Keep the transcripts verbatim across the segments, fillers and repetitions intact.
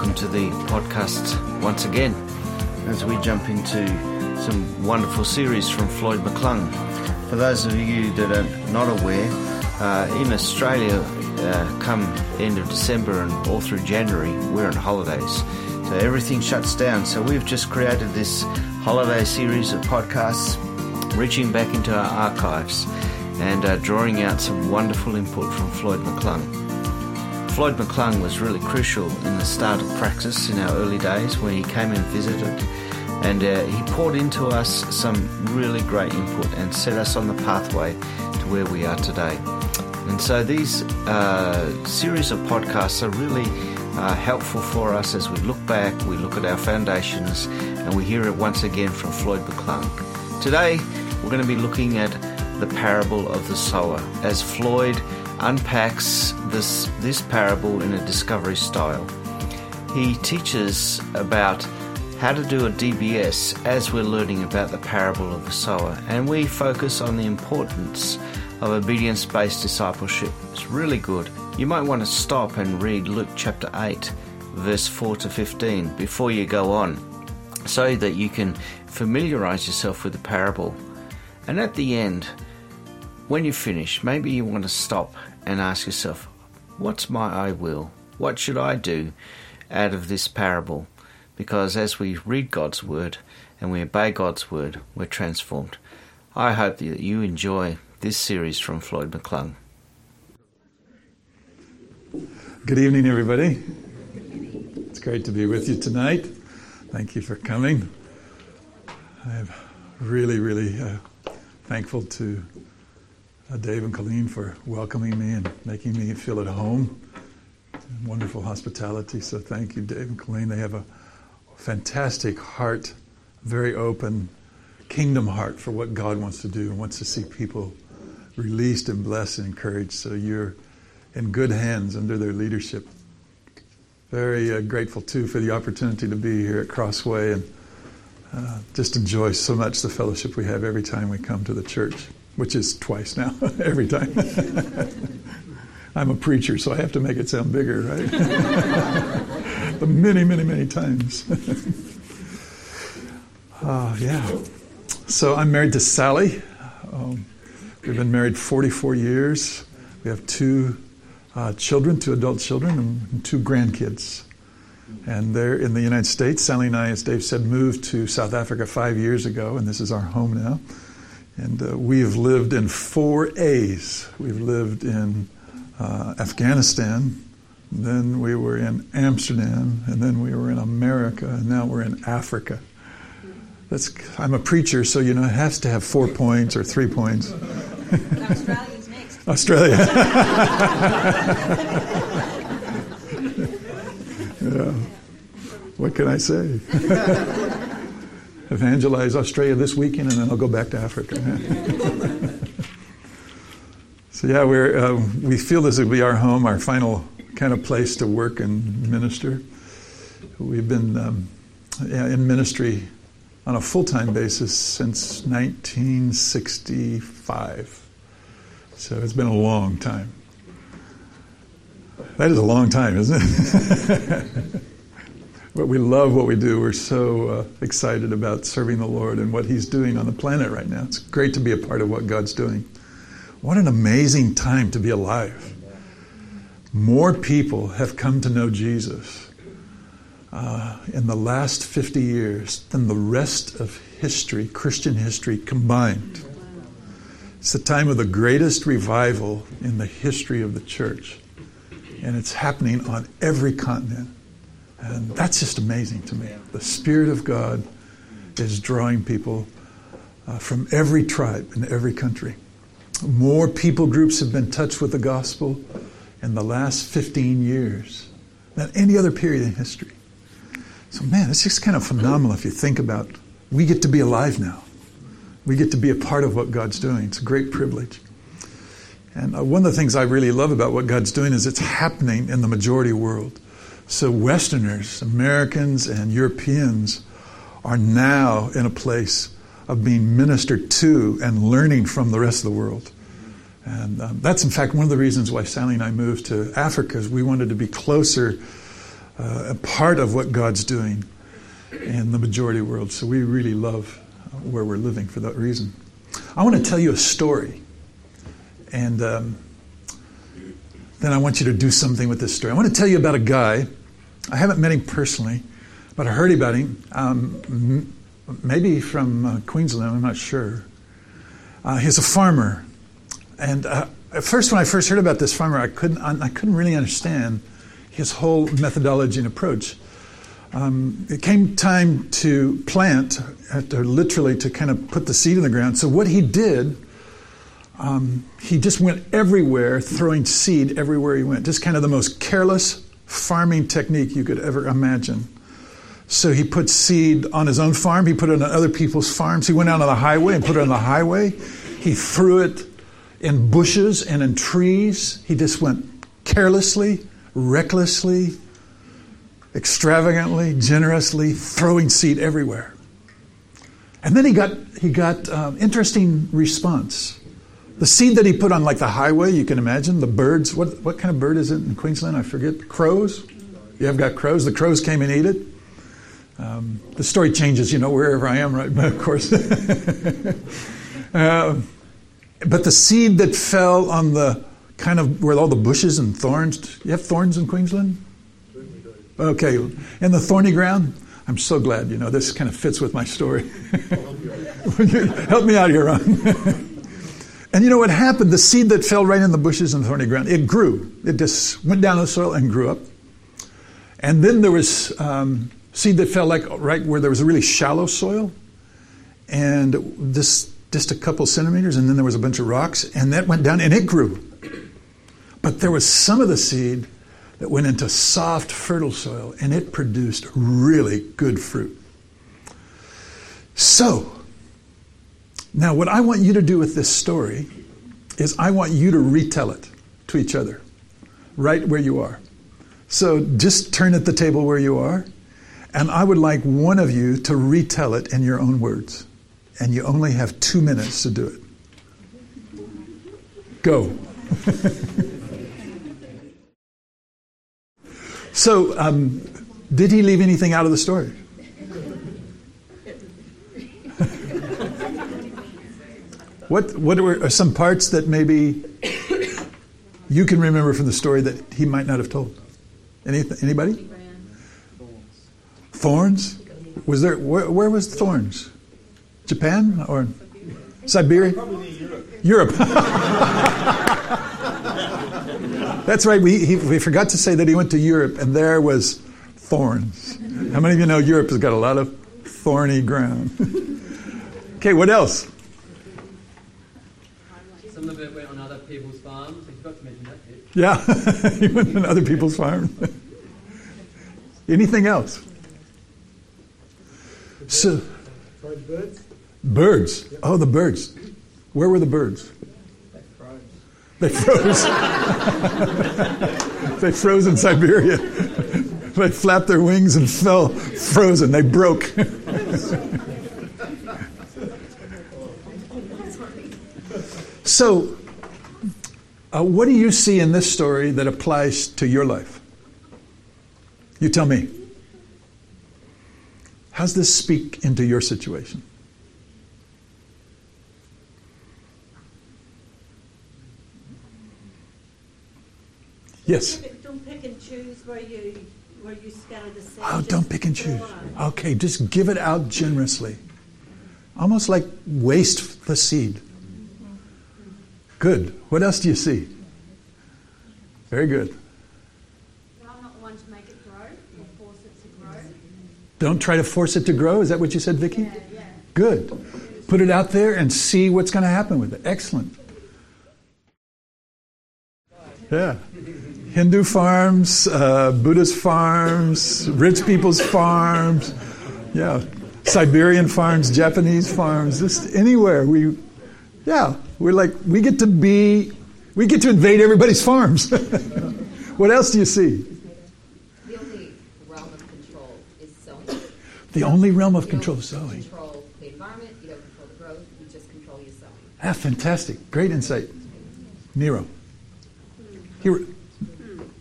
welcome to the podcast once again as we jump into some wonderful series from Floyd McClung. For those of you that are not aware, uh, in Australia, uh, come end of December and all through January, we're on holidays. So everything shuts down. So we've just created this holiday series of podcasts, reaching back into our archives and uh, drawing out some wonderful input from Floyd McClung. Floyd McClung was really crucial in the start of Praxis in our early days when he came and visited, and uh, he poured into us some really great input and set us on the pathway to where we are today. And so these uh, series of podcasts are really uh, helpful for us as we look back, we look at our foundations, and we hear it once again from Floyd McClung. Today we're going to be looking at the parable of the sower as Floyd unpacks this this parable in a discovery style. He teaches about how to do a D B S as we're learning about the parable of the sower, and we focus on the importance of obedience-based discipleship. It's really good. You might want to stop and read Luke chapter eight, verse four to fifteen before you go on, so that you can familiarise yourself with the parable. And at the end, when you finish, maybe you want to stop and ask yourself, what's my I will? What should I do out of this parable? Because as we read God's word and we obey God's word, we're transformed. I hope that you enjoy this series from Floyd McClung. Good evening, everybody. It's great to be with you tonight. Thank you for coming. I'm really, really uh, thankful to Dave and Colleen for welcoming me and making me feel at home. Wonderful hospitality, so thank you, Dave and Colleen. They have a fantastic heart, very open kingdom heart for what God wants to do and wants to see people released and blessed and encouraged. So you're in good hands under their leadership. Very uh, grateful, too, for the opportunity to be here at Crossway and uh, just enjoy so much the fellowship we have every time we come to the church, which is twice now, every time. I'm a preacher, so I have to make it sound bigger, right? But many, many, many times. uh, yeah. So I'm married to Sally. Um, we've been married forty-four years. We have two uh, children, two adult children, and two grandkids. And they're in the United States. Sally and I, as Dave said, moved to South Africa five years ago, and this is our home now. And uh, we've lived in four A's. We've lived in uh, Afghanistan, then we were in Amsterdam, and then we were in America, and now we're in Africa. That's I'm a preacher, so you know it has to have four points or three points. Australia's next. Australia. Yeah. What can I say? Evangelize Australia this weekend, and then I'll go back to Africa. So yeah, we're uh, we feel this will be our home, our final kind of place to work and minister. We've been um, yeah, in ministry on a full-time basis since nineteen sixty-five. So it's been a long time. That is a long time, isn't it? But we love what we do. We're so uh, excited about serving the Lord and what He's doing on the planet right now. It's great to be a part of what God's doing. What an amazing time to be alive. More people have come to know Jesus uh, in the last fifty years than the rest of history, Christian history combined. It's the time of the greatest revival in the history of the church. And it's happening on every continent. And that's just amazing to me. The Spirit of God is drawing people uh, from every tribe and every country. More people groups have been touched with the gospel in the last fifteen years than any other period in history. So, man, it's just kind of phenomenal if you think about it. We get to be alive now. We get to be a part of what God's doing. It's a great privilege. And uh, one of the things I really love about what God's doing is it's happening in the majority world. So Westerners, Americans and Europeans are now in a place of being ministered to and learning from the rest of the world. And um, that's, in fact, one of the reasons why Sally and I moved to Africa, is we wanted to be closer uh, a part of what God's doing in the majority world. So we really love where we're living for that reason. I want to tell you a story, and um, then I want you to do something with this story. I want to tell you about a guy. I haven't met him personally, but I heard about him, um, m- maybe from uh, Queensland, I'm not sure. Uh, he's a farmer, and uh, at first, when I first heard about this farmer, I couldn't, I couldn't really understand his whole methodology and approach. Um, it came time to plant, or literally to kind of put the seed in the ground. So what he did, um, he just went everywhere, throwing seed everywhere he went. Just kind of the most careless farming technique you could ever imagine. So he put seed on his own farm. He put it on other people's farms. He went out on the highway and put it on the highway. He threw it in bushes and in trees. He just went carelessly, recklessly, extravagantly, generously, throwing seed everywhere. And then he got he got um, interesting response. The seed that he put on, like the highway, you can imagine, the birds. What what kind of bird is it in Queensland? I forget. Crows? You have got crows. The crows came and ate it. Um, the story changes, you know, wherever I am, right? But of course. um, but the seed that fell on the kind of where all the bushes and thorns. You have thorns in Queensland? Okay, in the thorny ground? I'm so glad, you know, this kind of fits with my story. Help me out here, Ron. And you know what happened? The seed that fell right in the bushes and thorny ground, it grew. It just went down the soil and grew up. And then there was um, seed that fell like right where there was a really shallow soil, and this just a couple centimeters, and then there was a bunch of rocks, and that went down and it grew. But there was some of the seed that went into soft, fertile soil, and it produced really good fruit. So, now what I want you to do with this story is I want you to retell it to each other, right where you are. So just turn at the table where you are, and I would like one of you to retell it in your own words. And you only have two minutes to do it. Go. So, um, did he leave anything out of the story? what what were are some parts that maybe you can remember from the story that he might not have told? Any, anybody? Thorns? Was there? Where, where was thorns? Japan or Siberia? Siberia? Europe. Europe. That's right, we he, we forgot to say that he went to Europe, and there was thorns. How many of you know Europe has got a lot of thorny ground? Okay, what else? Some of it went on other people's farms. I forgot to mention that bit. Yeah, he went on other people's farms. Anything else? So, birds. Birds. Oh, the birds. Where were the birds? They froze. They froze in Siberia. They flapped their wings and fell frozen. They broke. So, uh, what do you see in this story that applies to your life? You tell me. How's this speak into your situation? Yes. Don't pick and choose where you where you scatter the seed. Oh, don't pick and choose. Okay, just give it out generously. Almost like waste the seed. Good. What else do you see? Very good. Well, I'm not one to make it grow or force it to grow. Don't try to force it to grow. Is that what you said, Vicky? Yeah, yeah. Good. Put it out there and see what's going to happen with it. Excellent. Yeah. Hindu farms, uh, Buddhist farms, rich people's farms, yeah, Siberian farms, Japanese farms, just anywhere. We, yeah, we're like, we get to be, we get to invade everybody's farms. What else do you see? The only realm of control is sowing. The only realm of control is sowing. You don't control the environment, you don't control the growth, you just control your sowing. Ah, fantastic. Great insight. Nero. He,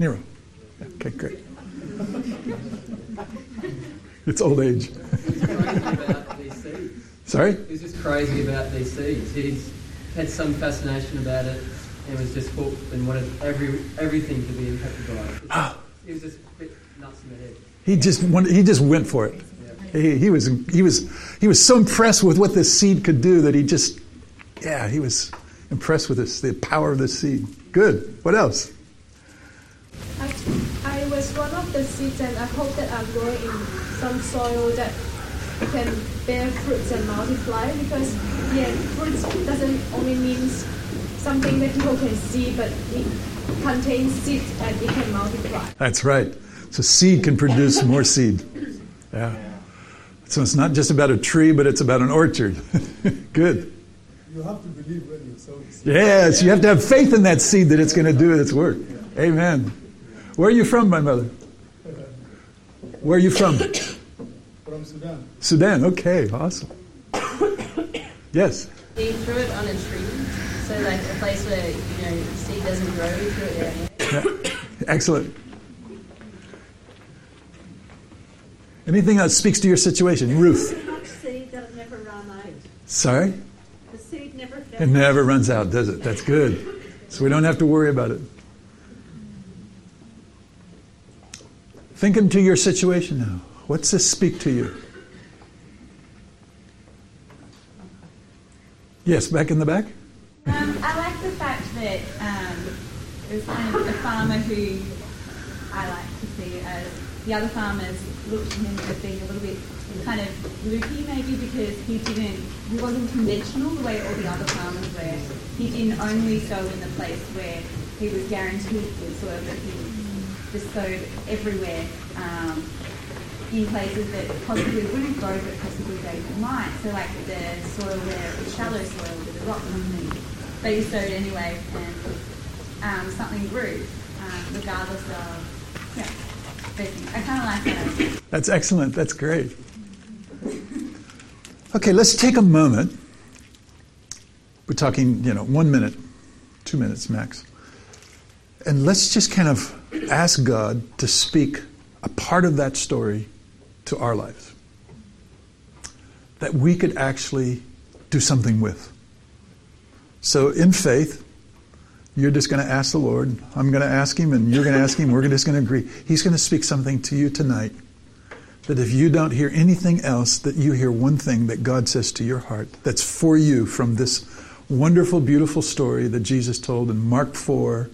Nero. Okay, great. It's old age. Sorry? He was just crazy about D Cs. He's had some fascination about it and was just hooked and wanted every everything to be impacted by it. Oh. He was just a bit nuts in the head. He just wanted, he just went for it. Yeah. He, he was he was he was so impressed with what this seed could do that he just yeah he was impressed with this the power of this seed. Good. What else? I, I was one of the seeds, and I hope that I'm growing in some soil that can bear fruits and multiply, because yeah, fruits doesn't only mean something that people can see, but it contains seed and it can multiply. That's right. So seed can produce more seed. Yeah. So it's not just about a tree, but it's about an orchard. Good. You have to believe when you sow seed. Yes, you have to have faith in that seed that it's going to do its work. Amen. Where are you from, my mother? Where are you from? From Sudan. Sudan, okay, awesome. Yes? They threw it on a tree, so like a place where, you know, seed doesn't grow, you threw it there. Yeah. Excellent. Anything that speaks to your situation? Ruth? The seed that never runs out. Sorry? The seed never runs out. It never runs out, does it? That's good. So we don't have to worry about it. Think into your situation now. What's this speak to you? Yes, back in the back. Um, I like the fact that um, it was kind of the farmer who I like to see as the other farmers looked at him as being a little bit kind of looky, maybe because he didn't, he wasn't conventional the way all the other farmers were. He didn't only sow in the place where he was guaranteed good soil, but he just sowed everywhere. Um, in places that possibly wouldn't grow, but possibly they might. So like the soil where it's shallow soil with the rock underneath, mm-hmm. They sowed anyway, and um, something grew, um, regardless of, yeah, basically. I kind of like that. That's excellent. That's great. Okay, let's take a moment. We're talking, you know, one minute, two minutes max. And let's just kind of ask God to speak a part of that story to our lives that we could actually do something with. So in faith, you're just going to ask the Lord, I'm going to ask Him, and you're going to ask Him, we're just going to agree. He's going to speak something to you tonight that if you don't hear anything else, that you hear one thing that God says to your heart that's for you from this wonderful, beautiful story that Jesus told in Mark four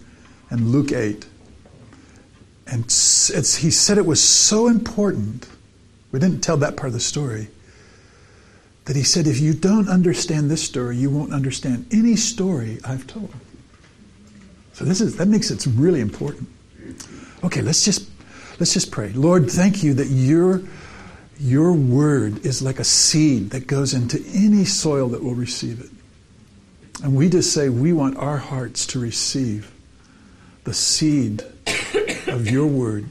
and Luke eight. And it's, he said it was so important, we didn't tell that part of the story, that he said, if you don't understand this story, you won't understand any story I've told. So this is that makes it really important. Okay, let's just let's just pray. Lord, thank you that your, your word is like a seed that goes into any soil that will receive it. And we just say we want our hearts to receive the seed of your word.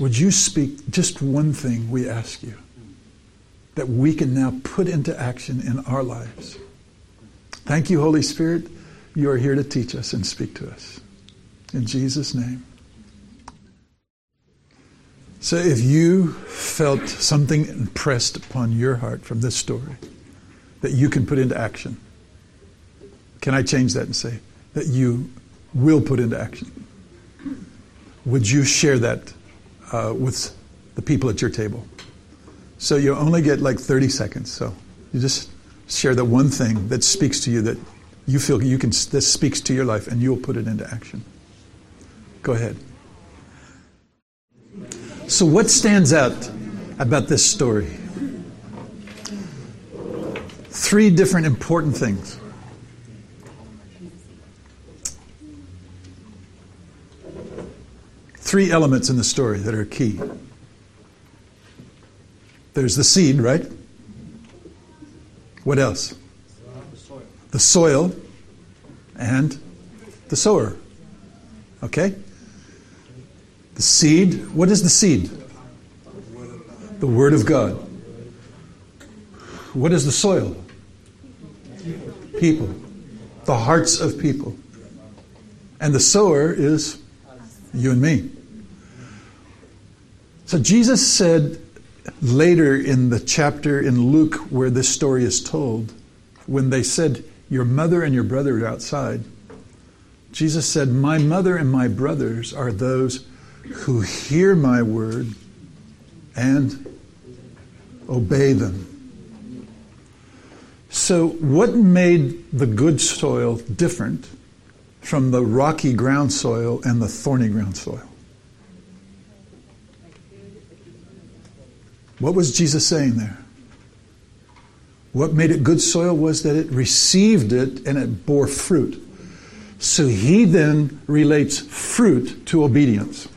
Would you speak just one thing, we ask you, that we can now put into action in our lives. Thank you, Holy Spirit. You are here to teach us and speak to us. In Jesus' name. So if you felt something impressed upon your heart from this story that you can put into action, can I change that and say that you will put into action? Would you share that uh, with the people at your table? So you only get like thirty seconds. So you just share the one thing that speaks to you that you feel you can. This speaks to your life, and you'll put it into action. Go ahead. So what stands out about this story? Three different important things. Three elements in the story that are key. There's the seed, right? What else? The soil. The soil and the sower. Okay? The seed. What is the seed? The Word of God. What is the soil? People. The hearts of people. And the sower is you and me. So Jesus said later in the chapter in Luke where this story is told, when they said, your mother and your brother are outside, Jesus said, my mother and my brothers are those who hear my word and obey them. So what made the good soil different from the rocky ground soil and the thorny ground soil? What was Jesus saying there? What made it good soil was that it received it and it bore fruit. So he then relates fruit to obedience.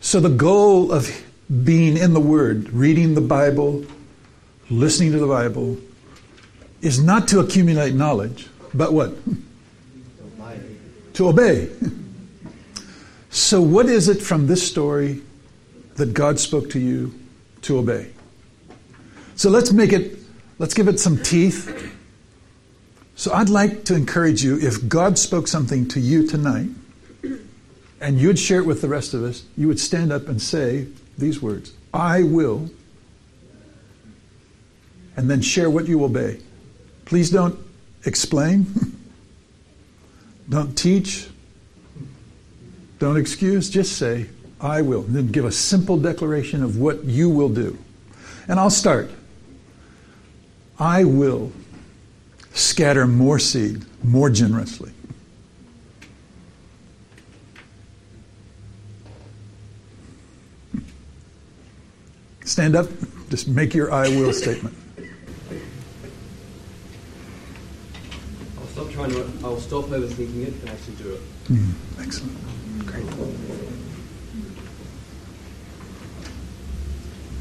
So the goal of being in the Word, reading the Bible, listening to the Bible, is not to accumulate knowledge, but what? Obey. To obey. So what is it from this story that God spoke to you to obey? So let's make it, let's give it some teeth. So I'd like to encourage you, if God spoke something to you tonight, and you'd share it with the rest of us, you would stand up and say these words, I will, and then share what you obey. Please don't explain, don't teach, don't excuse, just say, I will. And then give a simple declaration of what you will do. And I'll start. I will scatter more seed, more generously. Stand up, just make your I will statement. I'll stop trying to, I'll stop overthinking it and actually do it. Mm, excellent. Great.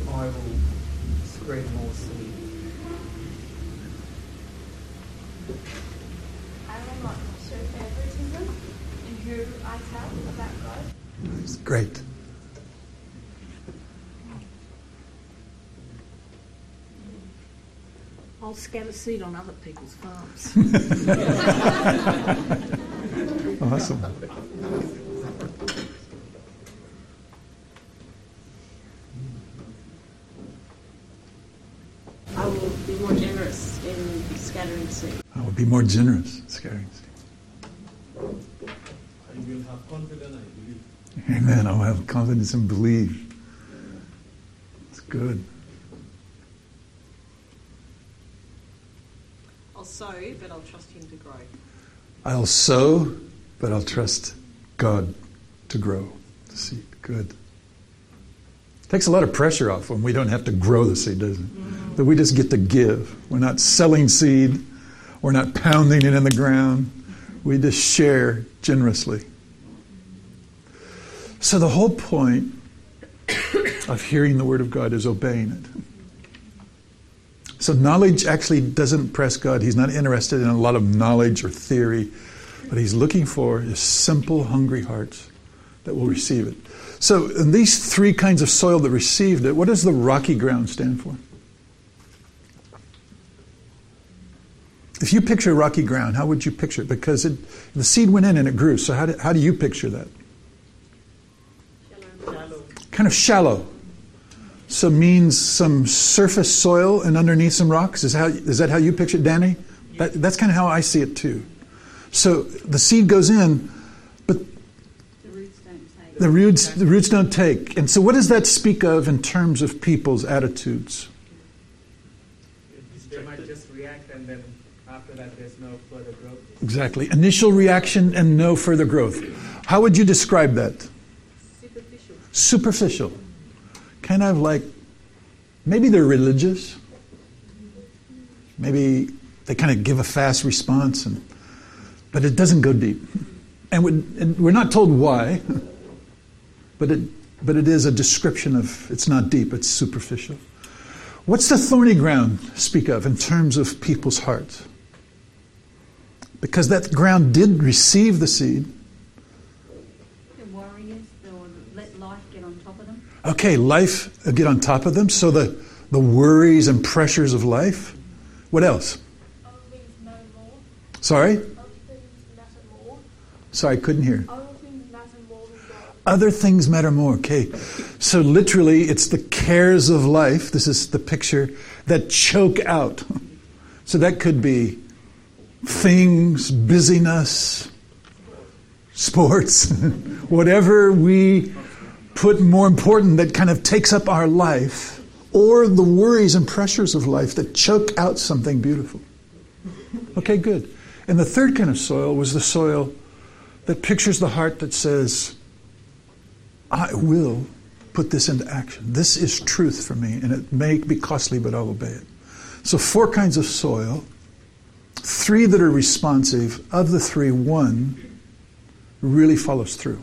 I will spread more seed. I will not show favoritism in who I tell about God. Nice. Great. I'll scatter seed on other people's farms. Awesome. I will be more generous in scattering seed. I will be more generous in scattering seed. I will have confidence, I believe. Amen. I will have confidence and believe. That's good. I'll sow, but I'll trust him to grow. I'll sow, but I'll trust God to grow the seed. Good. Takes a lot of pressure off when we don't have to grow the seed, doesn't it? Mm. That we just get to give. We're not selling seed. We're not pounding it in the ground. We just share generously. So the whole point of hearing the Word of God is obeying it. So knowledge actually doesn't press God. He's not interested in a lot of knowledge or theory. What he's looking for is simple, hungry hearts that will receive it. So in these three kinds of soil that received it, what does the rocky ground stand for? If you picture rocky ground, how would you picture it? Because it, the seed went in and it grew. So how do, how do you picture that? Shallow. Kind of shallow. So means some surface soil and underneath some rocks? Is how is that how you picture it, Danny? That, that's kind of how I see it too. So the seed goes in, but the roots don't take. The roots, the roots don't take. And so what does that speak of in terms of people's attitudes? They might just react and then after that there's no further growth. Exactly. Initial reaction and no further growth. How would you describe that? Superficial. Superficial. Kind of like, maybe they're religious. Maybe they kind of give a fast response, and, but it doesn't go deep. And we're not told why, but it, but it is a description of, it's not deep, it's superficial. What's the thorny ground speak of in terms of people's hearts? Because that ground did receive the seed. Okay, life get on top of them. So the, the worries and pressures of life. What else? All things matter more. Sorry? All things matter more. Sorry, I couldn't hear. All things matter more than God. Other things matter more, okay. So literally, it's the cares of life, this is the picture, that choke out. So that could be things, busyness, sports, whatever we put more important that kind of takes up our life, or the worries and pressures of life that choke out something beautiful. Okay, good. And the third kind of soil was the soil that pictures the heart that says, I will put this into action. This is truth for me, and it may be costly, but I'll obey it. So four kinds of soil, three that are responsive. Of the three, one really follows through.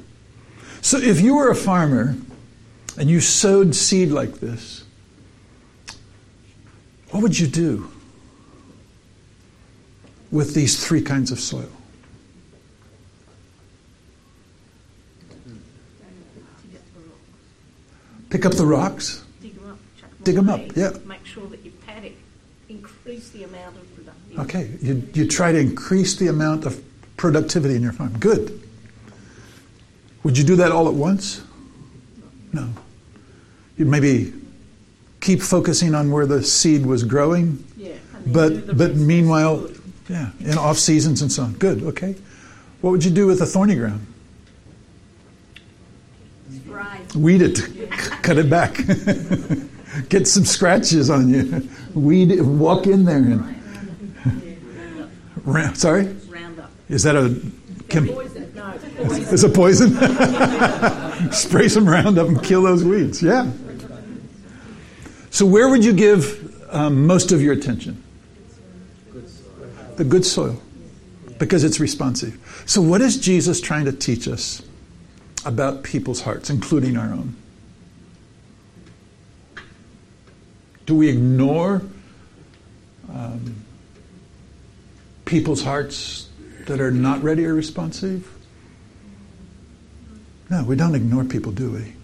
So if you were a farmer and you sowed seed like this, what would you do with these three kinds of soil? Pick up the rocks. Dig them up. Chuck them Dig them away, up, yeah. Make sure that you pad it. Increase the amount of productivity. Okay, you, you try to increase the amount of productivity in your farm. Good. Would you do that all at once? No. You'd maybe keep focusing on where the seed was growing. Yeah. But, but meanwhile, yeah, in off seasons and so on. Good, okay. What would you do with a thorny ground? Weed it. Cut it back. Get some scratches on you. Weed it. Walk in there and. Round, sorry? Roundup. Is that a. Chem- poison. No, it's poison. It's a poison? Spray some Roundup and kill those weeds. Yeah. So, where would you give um, most of your attention? The good soil. Because it's responsive. So, what is Jesus trying to teach us about people's hearts, including our own? Do we ignore um, people's hearts that are not ready or responsive? No, we don't ignore people, do we?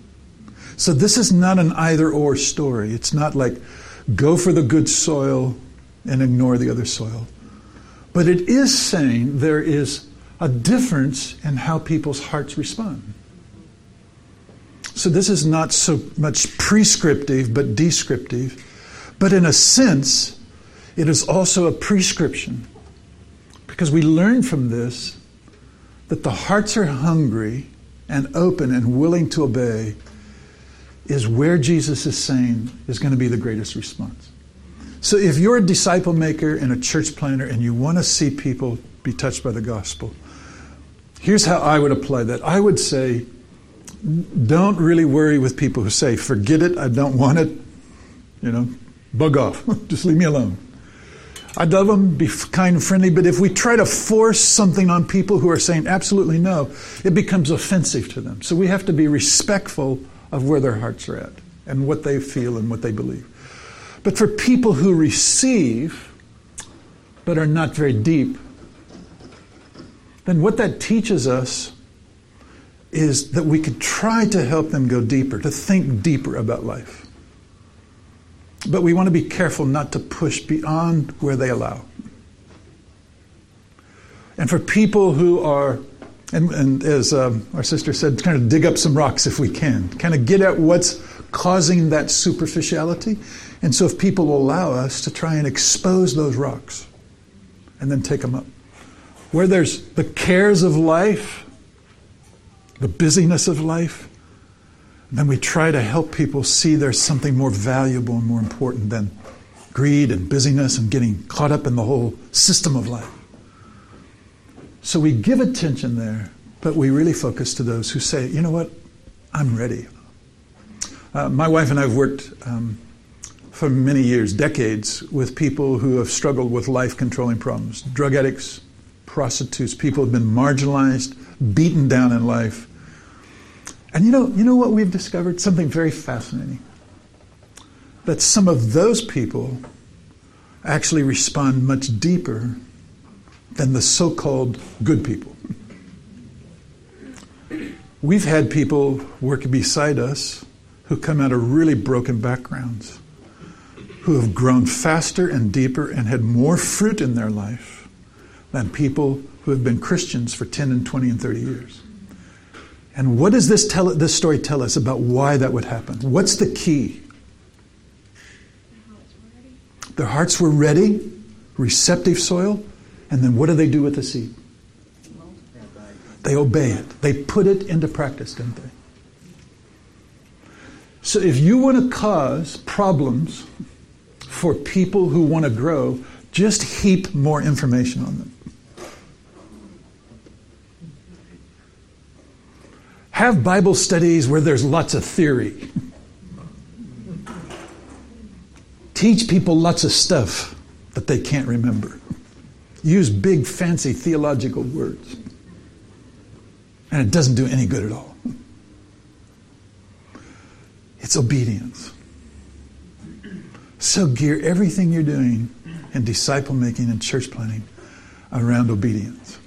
So this is not an either-or story. It's not like go for the good soil and ignore the other soil. But it is saying there is a difference in how people's hearts respond. So this is not so much prescriptive, but descriptive. But in a sense, it is also a prescription. Because we learn from this that the hearts are hungry and open and willing to obey is where Jesus is saying is going to be the greatest response. So if you're a disciple maker and a church planner and you want to see people be touched by the gospel, here's how I would apply that. I would say, don't really worry with people who say, forget it, I don't want it, you know, bug off, just leave me alone. I love them, be kind and friendly, but if we try to force something on people who are saying absolutely no, it becomes offensive to them. So we have to be respectful of where their hearts are at and what they feel and what they believe. But for people who receive but are not very deep, then what that teaches us is that we could try to help them go deeper, to think deeper about life. But we want to be careful not to push beyond where they allow. And for people who are, and, and as um, our sister said, kind of dig up some rocks if we can, kind of get at what's causing that superficiality. And so if people will allow us to try and expose those rocks and then take them up. Where there's the cares of life, the busyness of life, and then we try to help people see there's something more valuable and more important than greed and busyness and getting caught up in the whole system of life. So we give attention there, but we really focus to those who say, you know what, I'm ready. Uh, my wife and I have worked um, for many years, decades, with people who have struggled with life-controlling problems, drug addicts, prostitutes, people who have been marginalized, beaten down in life. And you know, you know what we've discovered? Something very fascinating. That some of those people actually respond much deeper than the so-called good people. We've had people work beside us who come out of really broken backgrounds, who have grown faster and deeper and had more fruit in their life than people who have been Christians for ten and twenty and thirty years. And what does this tell, this story tell us about why that would happen? What's the key? Their hearts were ready, receptive soil, and then what do they do with the seed? They obey it. They put it into practice, didn't they? So if you want to cause problems for people who want to grow, just heap more information on them. Have Bible studies where there's lots of theory. Teach people lots of stuff that they can't remember. Use big, fancy theological words. And it doesn't do any good at all. It's obedience. So gear everything you're doing in disciple making and church planning around obedience.